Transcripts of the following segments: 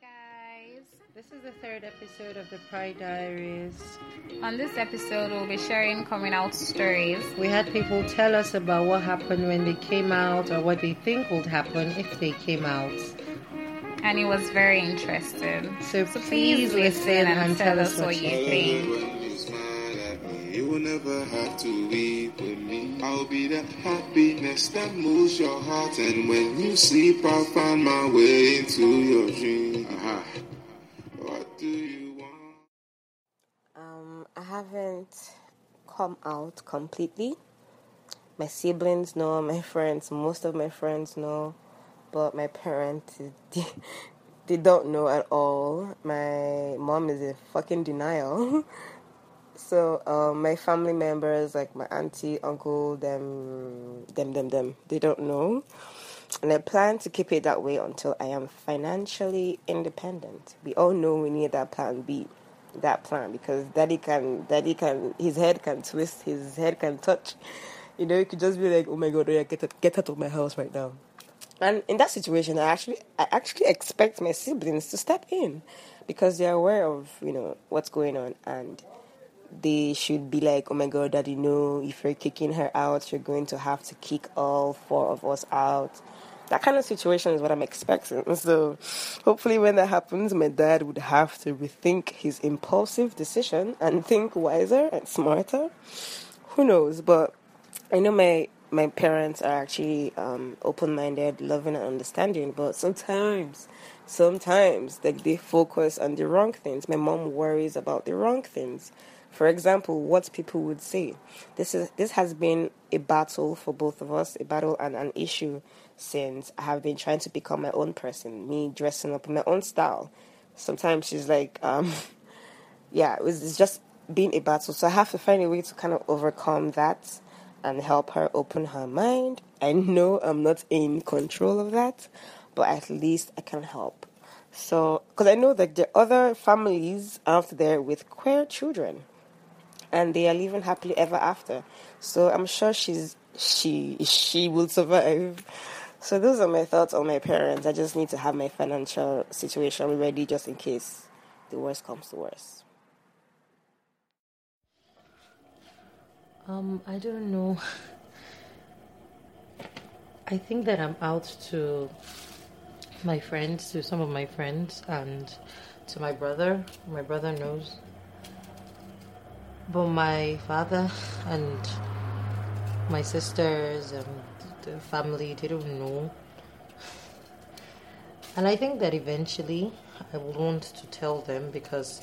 guys, this is the third episode of the Pride Diaries. On this episode, we'll be sharing coming out stories. We had people tell us about what happened when they came out or what they think would happen if they came out. And it was very interesting. So please listen and tell us what you think. You will never have to leave with me. I'll be the happiness that moves your heart. And when you sleep, I'll find my way into your dream. What do you want? I haven't come out completely. My siblings know, my friends, most of my friends know. But my parents, they don't know at all. My mom is in fucking denial. So, my family members, like my auntie, uncle, them, they don't know. And I plan to keep it that way until I am financially independent. We all know we need that plan B, because daddy can, his head can touch. You know, you could just be like, oh my God, get out of my house right now. And in that situation, I actually expect my siblings to step in because they're aware of, you know, what's going on, and they should be like, oh my God, Daddy, no, if you're kicking her out, you're going to have to kick all four of us out. That kind of situation is what I'm expecting. So hopefully when that happens, my dad would have to rethink his impulsive decision and think wiser and smarter. Who knows? But I know my parents are actually open-minded, loving and understanding, but sometimes like, they focus on the wrong things. My mom worries about the wrong things. For example, what people would say. This has been a battle for both of us, a battle and an issue since I have been trying to become my own person, me dressing up in my own style. Sometimes she's like, it's just been a battle. So I have to find a way to kind of overcome that and help her open her mind. I know I'm not in control of that, but at least I can help. So, because I know that there are other families out there with queer children, and they are living happily ever after. So I'm sure she will survive. So those are my thoughts on my parents. I just need to have my financial situation ready just in case the worst comes to worst. I don't know. I think that I'm out to my friends, to some of my friends, and to my brother. My brother knows. But my father and my sisters and the family, they don't know. And I think that eventually I would want to tell them because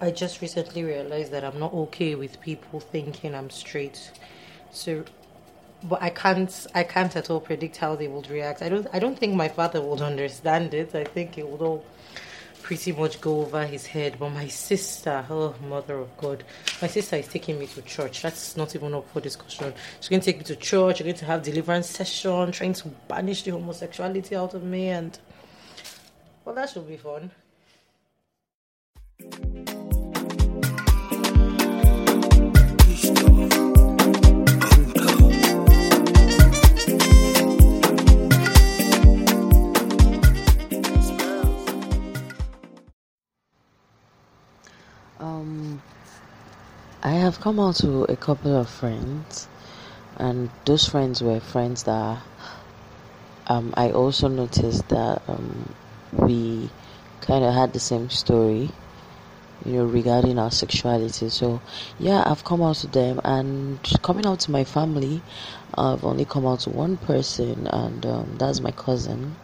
I just recently realized that I'm not okay with people thinking I'm straight. So, but I can't at all predict how they would react. I don't think my father would understand it. I think it would all pretty much go over his head. But my sister, oh, mother of God, my sister is taking me to church. That's not even up for discussion. She's going to take me to church. She's going to have deliverance session, trying to banish the homosexuality out of me. And, well, that should be fun. I have come out to a couple of friends, and those friends were friends that I also noticed that we kind of had the same story, you know, regarding our sexuality. So yeah, I've come out to them, and coming out to my family, I've only come out to one person, and that's my cousin,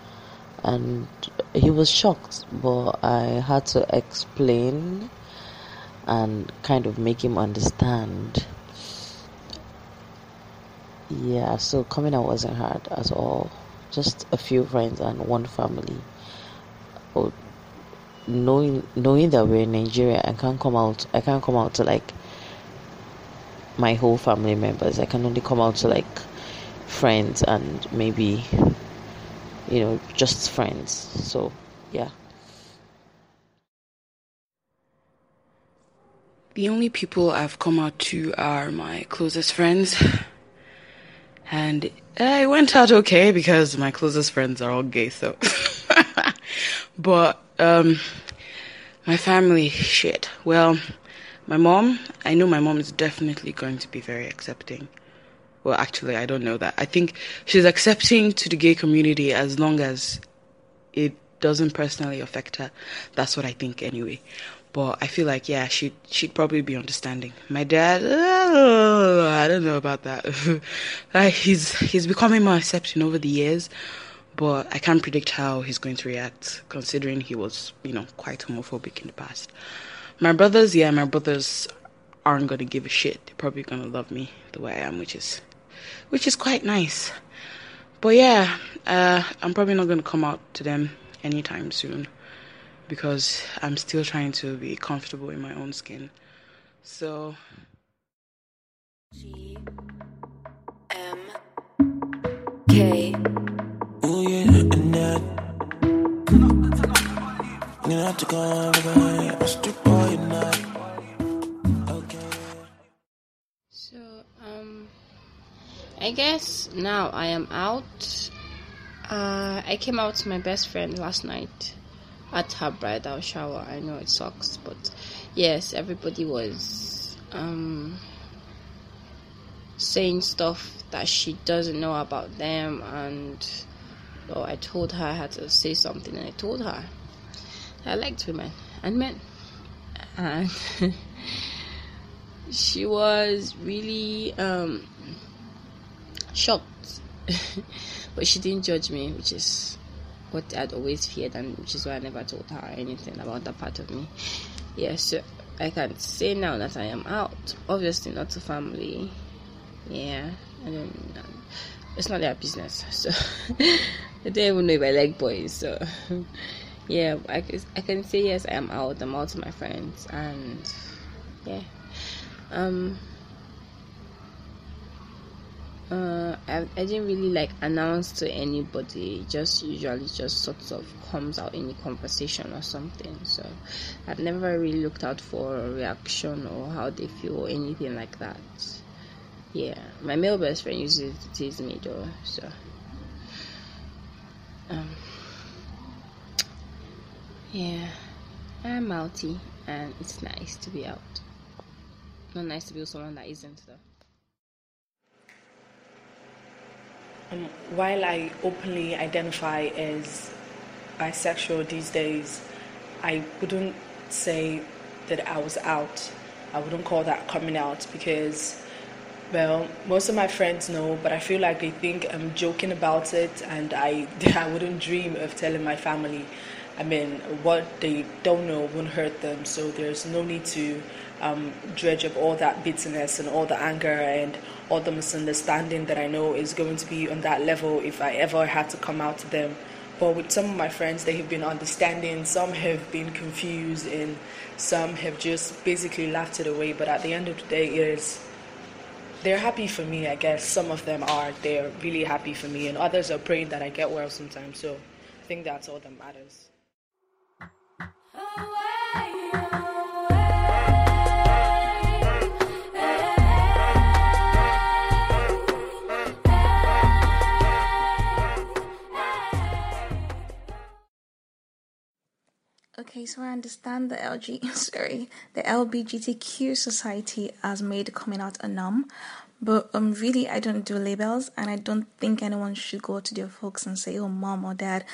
and he was shocked, but I had to explain and kind of make him understand. Yeah, so coming out wasn't hard at all. Just a few friends and one family. Oh, knowing that we're in Nigeria, I can't come out to like my whole family members. I can only come out to like friends and maybe, you know, just friends. So yeah. The only people I've come out to are my closest friends, and I went out okay because my closest friends are all gay, so But my family, shit. Well, my mom, I know my mom is definitely going to be very accepting. Well, actually, I don't know that. I think she's accepting to the gay community as long as it doesn't personally affect her. That's what I think anyway. But I feel like, yeah, she'd probably be understanding. My dad, I don't know about that. Like, he's becoming more accepting over the years. But I can't predict how he's going to react, considering he was, quite homophobic in the past. My brothers aren't going to give a shit. They're probably going to love me the way I am, which is quite nice. But yeah, I'm probably not going to come out to them anytime soon because I'm still trying to be comfortable in my own skin. So... G-M-K. Oh yeah, and that. You don't have to go over a strip boy at night. I guess now I am out. I came out to my best friend last night at her bridal shower. I know it sucks, but yes, everybody was saying stuff that she doesn't know about them, and well, I told her I had to say something, and I told her I liked women and men, and she was really shocked. But she didn't judge me, which is what I'd always feared, and which is why I never told her anything about that part of me. Yeah, so I can say now that I am out. Obviously not to family. Yeah, I don't know. It's not their business, so they don't even know if I like boys. So yeah, I can say yes, I am out. I'm out to my friends, and yeah. I didn't really announce to anybody, just usually just sort of comes out in the conversation or something, so I've never really looked out for a reaction or how they feel or anything like that. Yeah, my male best friend uses it to tease me though, so yeah, I'm outie and it's nice to be out. Not nice to be with someone that isn't though. While I openly identify as bisexual these days, I wouldn't say that I was out. I wouldn't call that coming out because, well, most of my friends know, but I feel like they think I'm joking about it, and I wouldn't dream of telling my family. I mean, what they don't know won't hurt them, so there's no need to dredge up all that bitterness and all the anger and all the misunderstanding that I know is going to be on that level if I ever had to come out to them. But with some of my friends, they have been understanding, some have been confused, and some have just basically laughed it away. But at the end of the day, they're happy for me, I guess. Some of them are. They're really happy for me, and others are praying that I get well sometime. So I think that's all that matters. Okay, so I understand the LGBTQ society has made coming out a norm, but really I don't do labels, and I don't think anyone should go to their folks and say, oh, mom or dad,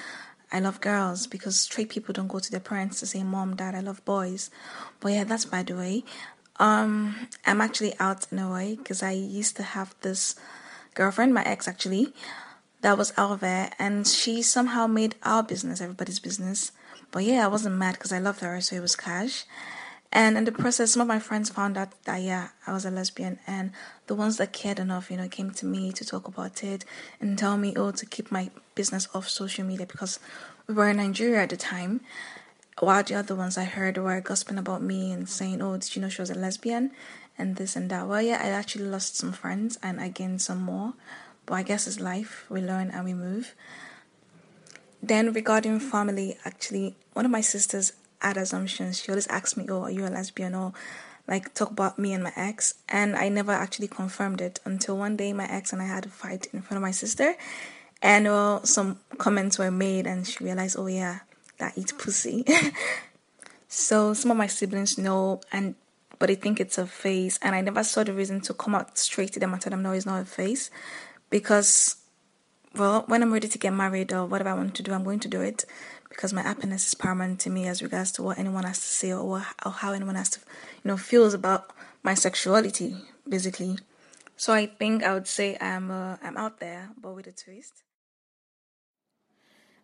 I love girls, because straight people don't go to their parents to say, mom, dad, I love boys. But yeah, that's by the way. I'm actually out in a way, because I used to have this girlfriend, my ex actually, that was out there, and she somehow made our business everybody's business. But yeah, I wasn't mad because I loved her, so it was cash. And in the process, some of my friends found out that, yeah, I was a lesbian. And the ones that cared enough, came to me to talk about it and tell me, oh, to keep my business off social media because we were in Nigeria at the time. While the other ones I heard were gossiping about me and saying, oh, did you know she was a lesbian? And this and that. Well, yeah, I actually lost some friends and I gained some more. But I guess it's life. We learn and we move. Then regarding family, actually, one of my sisters had assumptions. She always asked me, oh, are you a lesbian? Or talk about me and my ex. And I never actually confirmed it until one day my ex and I had a fight in front of my sister. And well, some comments were made and she realized, oh yeah, that eats pussy. So some of my siblings know, but they think it's a phase. And I never saw the reason to come out straight to them and tell them, no, it's not a phase. Because, well, when I'm ready to get married or whatever I want to do, I'm going to do it. Because my happiness is paramount to me as regards to what anyone has to say or how anyone has to, feels about my sexuality, basically. So I think I would say I'm out there, but with a twist.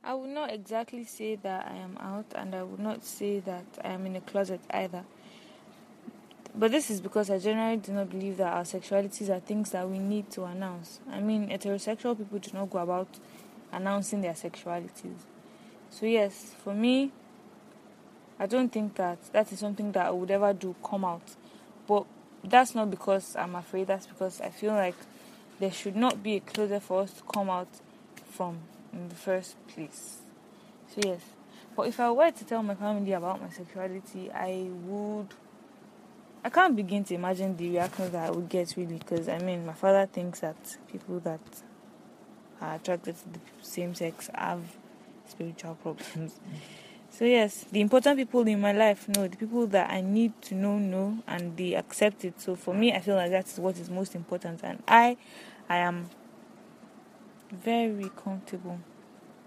I would not exactly say that I am out, and I would not say that I am in a closet either. But this is because I generally do not believe that our sexualities are things that we need to announce. I mean, heterosexual people do not go about announcing their sexualities. So yes, for me, I don't think that is something that I would ever do come out. But that's not because I'm afraid, that's because I feel like there should not be a closet for us to come out from in the first place. So yes, but if I were to tell my family about my sexuality, I can't begin to imagine the reactions that I would get, really, because I mean, my father thinks that people that are attracted to the same sex have spiritual problems. So yes, the important people in my life know, the people that I need to know, and they accept it. So for me, I feel like that's what is most important, and I am very comfortable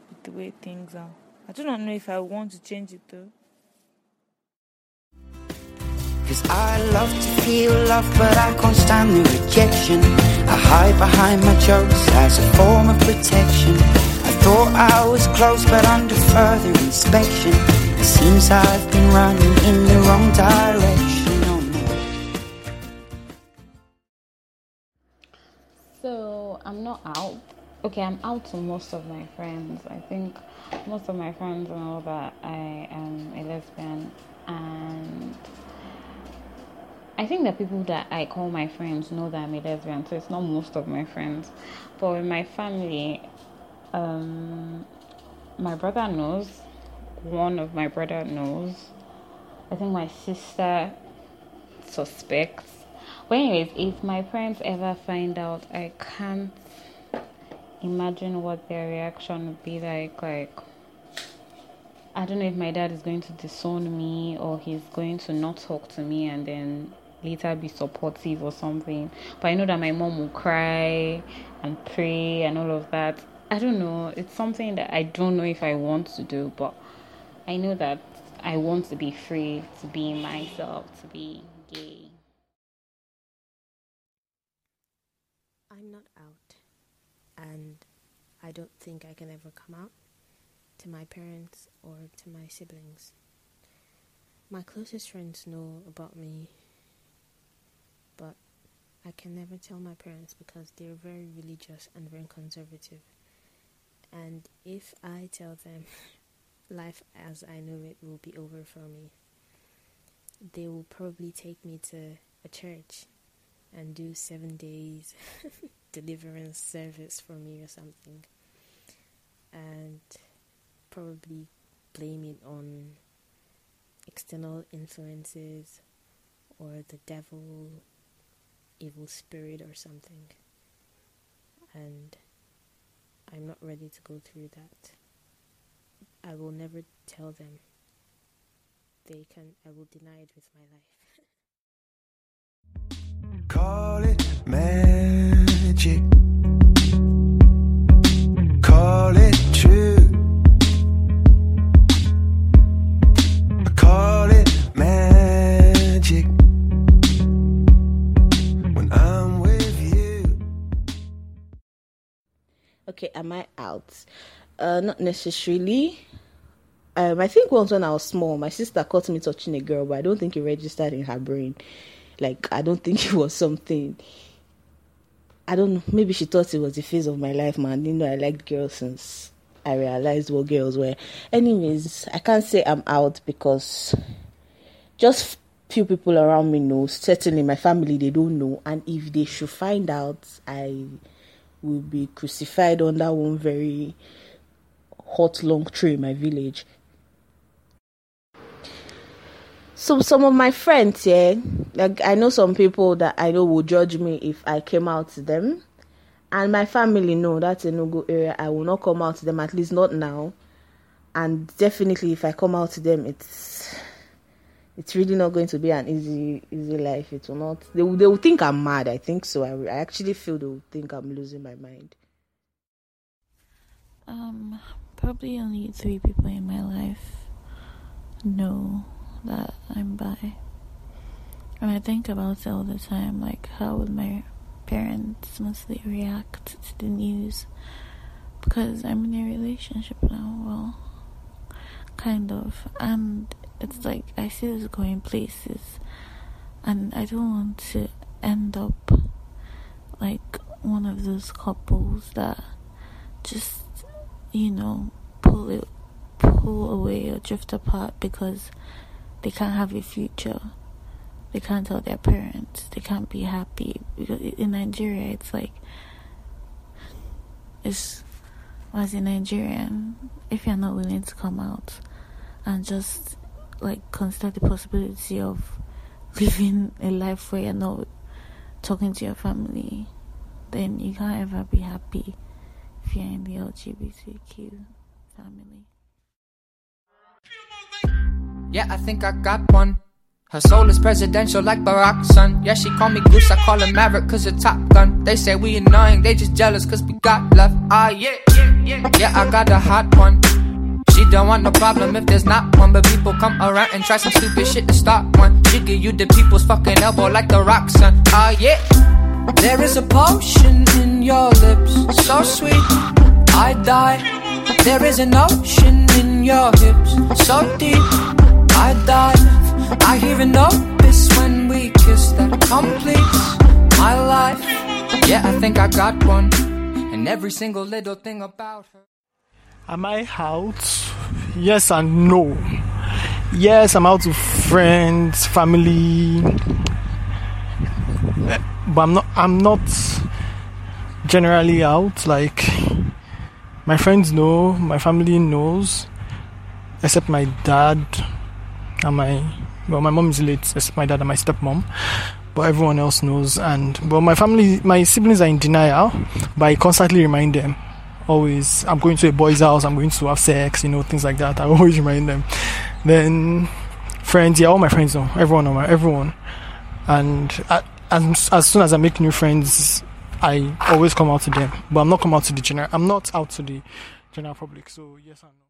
with the way things are. I do not know if I want to change it though. 'Cause I love to feel love, but I can't stand the rejection. I hide behind my jokes as a form of protection. I thought I was close, but under further inspection, it seems I've been running in the wrong direction. Oh no. So I'm not out. Okay, I'm out to most of my friends. I think most of my friends know that I am a lesbian, and I think the people that I call my friends know that I'm a lesbian, so it's not most of my friends. But with my family, my brother knows, one of my brother knows, I think my sister suspects. But anyways, if my parents ever find out, I can't imagine what their reaction would be like. I don't know if my dad is going to disown me, or he's going to not talk to me and then later be supportive or something. But I know that my mom will cry and pray and all of that. I don't know. It's something that I don't know if I want to do, but I know that I want to be free, to be myself, to be gay. I'm not out. And I don't think I can ever come out to my parents or to my siblings. My closest friends know about me, but I can never tell my parents because they're very religious and very conservative. And if I tell them, life as I know it will be over for me. They will probably take me to a church and do 7 days deliverance service for me or something, and probably blame it on external influences or the devil, evil spirit or something, and I'm not ready to go through that. I will never tell them. I will deny it with my life. Call it magic, call it true, I call it magic when I'm with you. Okay, am I out? Not necessarily. I think once when I was small, my sister caught me touching a girl, but I don't think it registered in her brain. Like, I don't think it was something. I don't know, maybe she thought it was the phase of my life, man. You know, I liked girls since I realized what girls were. Anyways, I can't say I'm out because just few people around me know. Certainly my family, they don't know. And if they should find out, I will be crucified on that one very hot, long tree in my village. So some of my friends, yeah, like I know some people that I know will judge me if I came out to them. And my family, no, that's a no-go area. I will not come out to them, at least not now. And definitely, if I come out to them, it's really not going to be an easy life. It will not. They will think I'm mad. I think so. I actually feel they will think I'm losing my mind. Probably only 3 people in my life know that I'm bi. And I think about it all the time, like, how would my parents mostly react to the news? Because I'm in a relationship now, well, kind of. And it's like, I see this going places, and I don't want to end up like one of those couples that just, you know, pull away or drift apart because they can't have a future. They can't tell their parents. They can't be happy. Because in Nigeria, it's like, as a Nigerian, if you're not willing to come out and just, like, consider the possibility of living a life where you're not talking to your family, then you can't ever be happy if you're in the LGBTQ family. Yeah, I think I got one. Her soul is presidential like Barack's son. Yeah, she call me Goose, I call her Maverick, cause her Top Gun. They say we annoying, they just jealous cause we got love. Ah, yeah. Yeah, I got a hot one. She don't want no problem if there's not one. But people come around and try some stupid shit to start one. She give you the people's fucking elbow like the Rock, son. Ah, yeah. There is a potion in your lips, so sweet, I die. There is an ocean in your hips, so deep, I die. I hear an opus when we kiss that completes my life. Yeah, I think I got one. And every single little thing about her. Am I out? Yes and no. Yes, I'm out to friends, family. But I'm not generally out. Like, my friends know, my family knows. Except my dad and my mom is late, except my dad and my stepmom. But everyone else knows. But my family, my siblings are in denial. But I constantly remind them. Always, I'm going to a boy's house, I'm going to have sex, you know, things like that. I always remind them. Then, friends, yeah, all my friends know. Everyone. And as soon as I make new friends, I always come out to them. But I'm not coming out to the general. I'm not out to the general public. So, yes and no.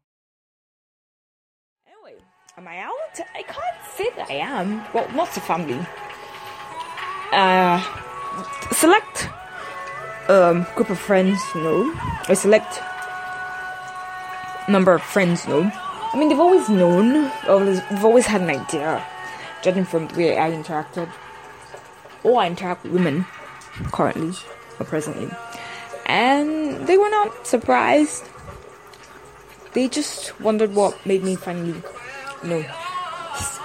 Am I out? I can't say that I am. Well, lots of family. Select group of friends, no. I select number of friends, no. I mean, they've always known. They've always had an idea. Judging from the way I interacted. Or I interact with women. Currently. Or presently. And they were not surprised. They just wondered what made me finally... No,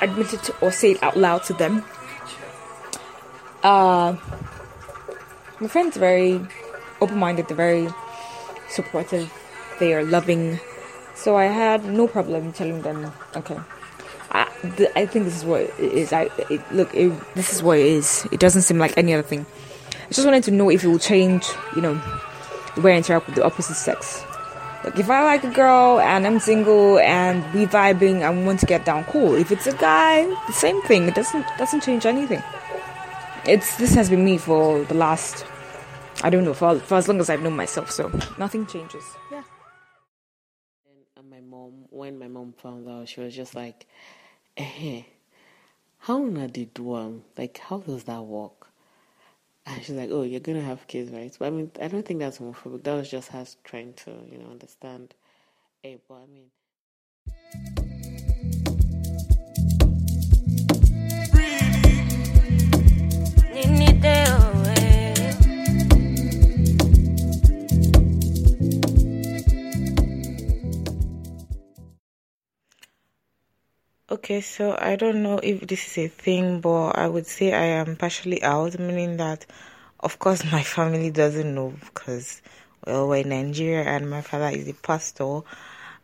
admit it or say it out loud to them. My friends are very open-minded, they're very supportive, they are loving. So I had no problem telling them, okay, I think this is what it is. This is what it is. It doesn't seem like any other thing. I just wanted to know if it will change, you know, the way I interact with the opposite sex. Like, if I like a girl and I'm single and we vibing and want to get down, cool. If it's a guy, the same thing. It doesn't change anything. This has been me for the last, I don't know, for as long as I've known myself. So nothing changes. Yeah. And when my mom found out, she was just like, how na dey do am? Like, how does that work? And she's like, oh, you're going to have kids, right? But I mean, I don't think that's homophobic. That was just us trying to, you know, understand. Hey, but I mean... Okay, so I don't know if this is a thing, but I would say I am partially out, meaning that, of course, my family doesn't know because, well, we're in Nigeria and my father is a pastor.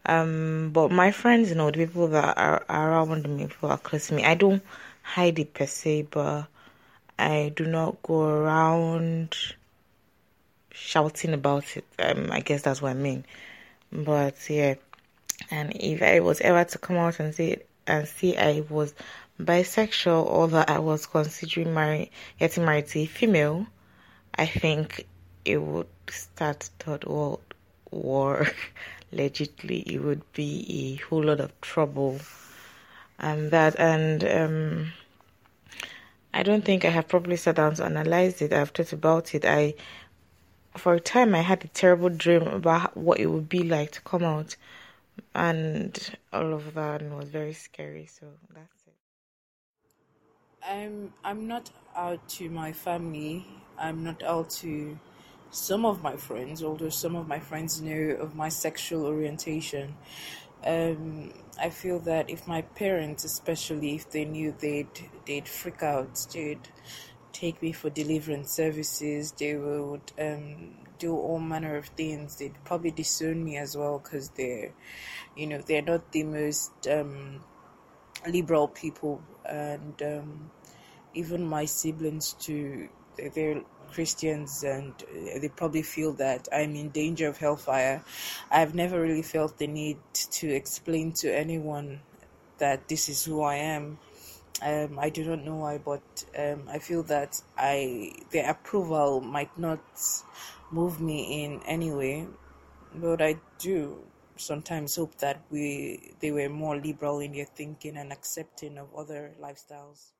But my friends know, the people that are around me, people are close to me. I don't hide it per se, but I do not go around shouting about it. I guess that's what I mean. But yeah, and if I was ever to come out and say I was bisexual or that I was considering getting married to a female, I think it would start Third World War. Legitly, it would be a whole lot of trouble, and I don't think I have properly sat down to analyze it. I've thought about it. For a time, I had a terrible dream about what it would be like to come out, and all of that, and it was very scary. So that's it. I'm not out to my family. I'm not out to some of my friends, although some of my friends know of my sexual orientation. I feel that if my parents, especially if they knew, they'd freak out. They'd take me for deliverance services. They would do all manner of things. They'd probably disown me as well, because they're not the most liberal people, and even my siblings too. They're Christians, and they probably feel that I'm in danger of hellfire. I've never really felt the need to explain to anyone that this is who I am. I do not know why, but I feel that their approval might not move me in any way. But I do sometimes hope that they were more liberal in their thinking and accepting of other lifestyles.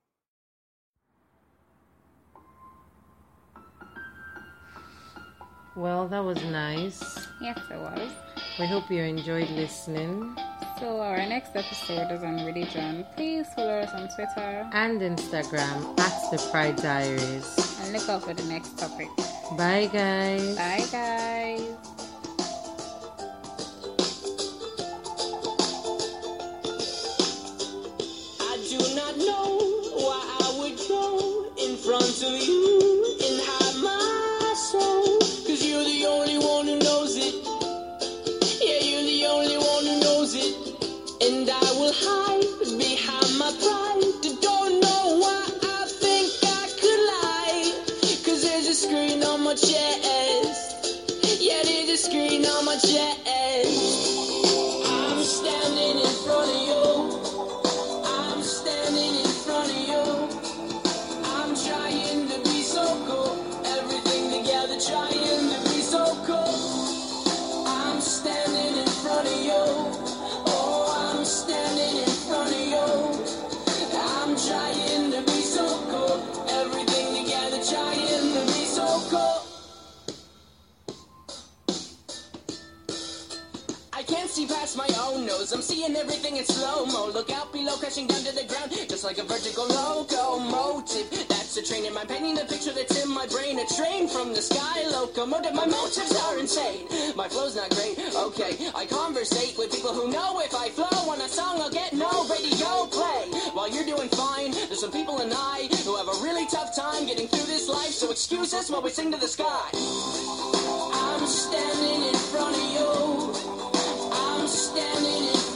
Well, that was nice. Yes, it was. We hope you enjoyed listening. So our next episode is on religion. Please follow us on Twitter and Instagram @thePrideDiaries. And look out for the next topic. Bye, guys. Bye, guys. I'm seeing everything in slow-mo. Look out below, crashing down to the ground, just like a vertical locomotive. That's a train in my painting, the picture that's in my brain. A train from the sky, locomotive. My motives are insane. My flow's not great, okay. I conversate with people who know if I flow on a song, I'll get no radio play. While you're doing fine, there's some people and I who have a really tough time getting through this life. So excuse us while we sing to the sky. I'm standing in front of you. I'm standing in front of you.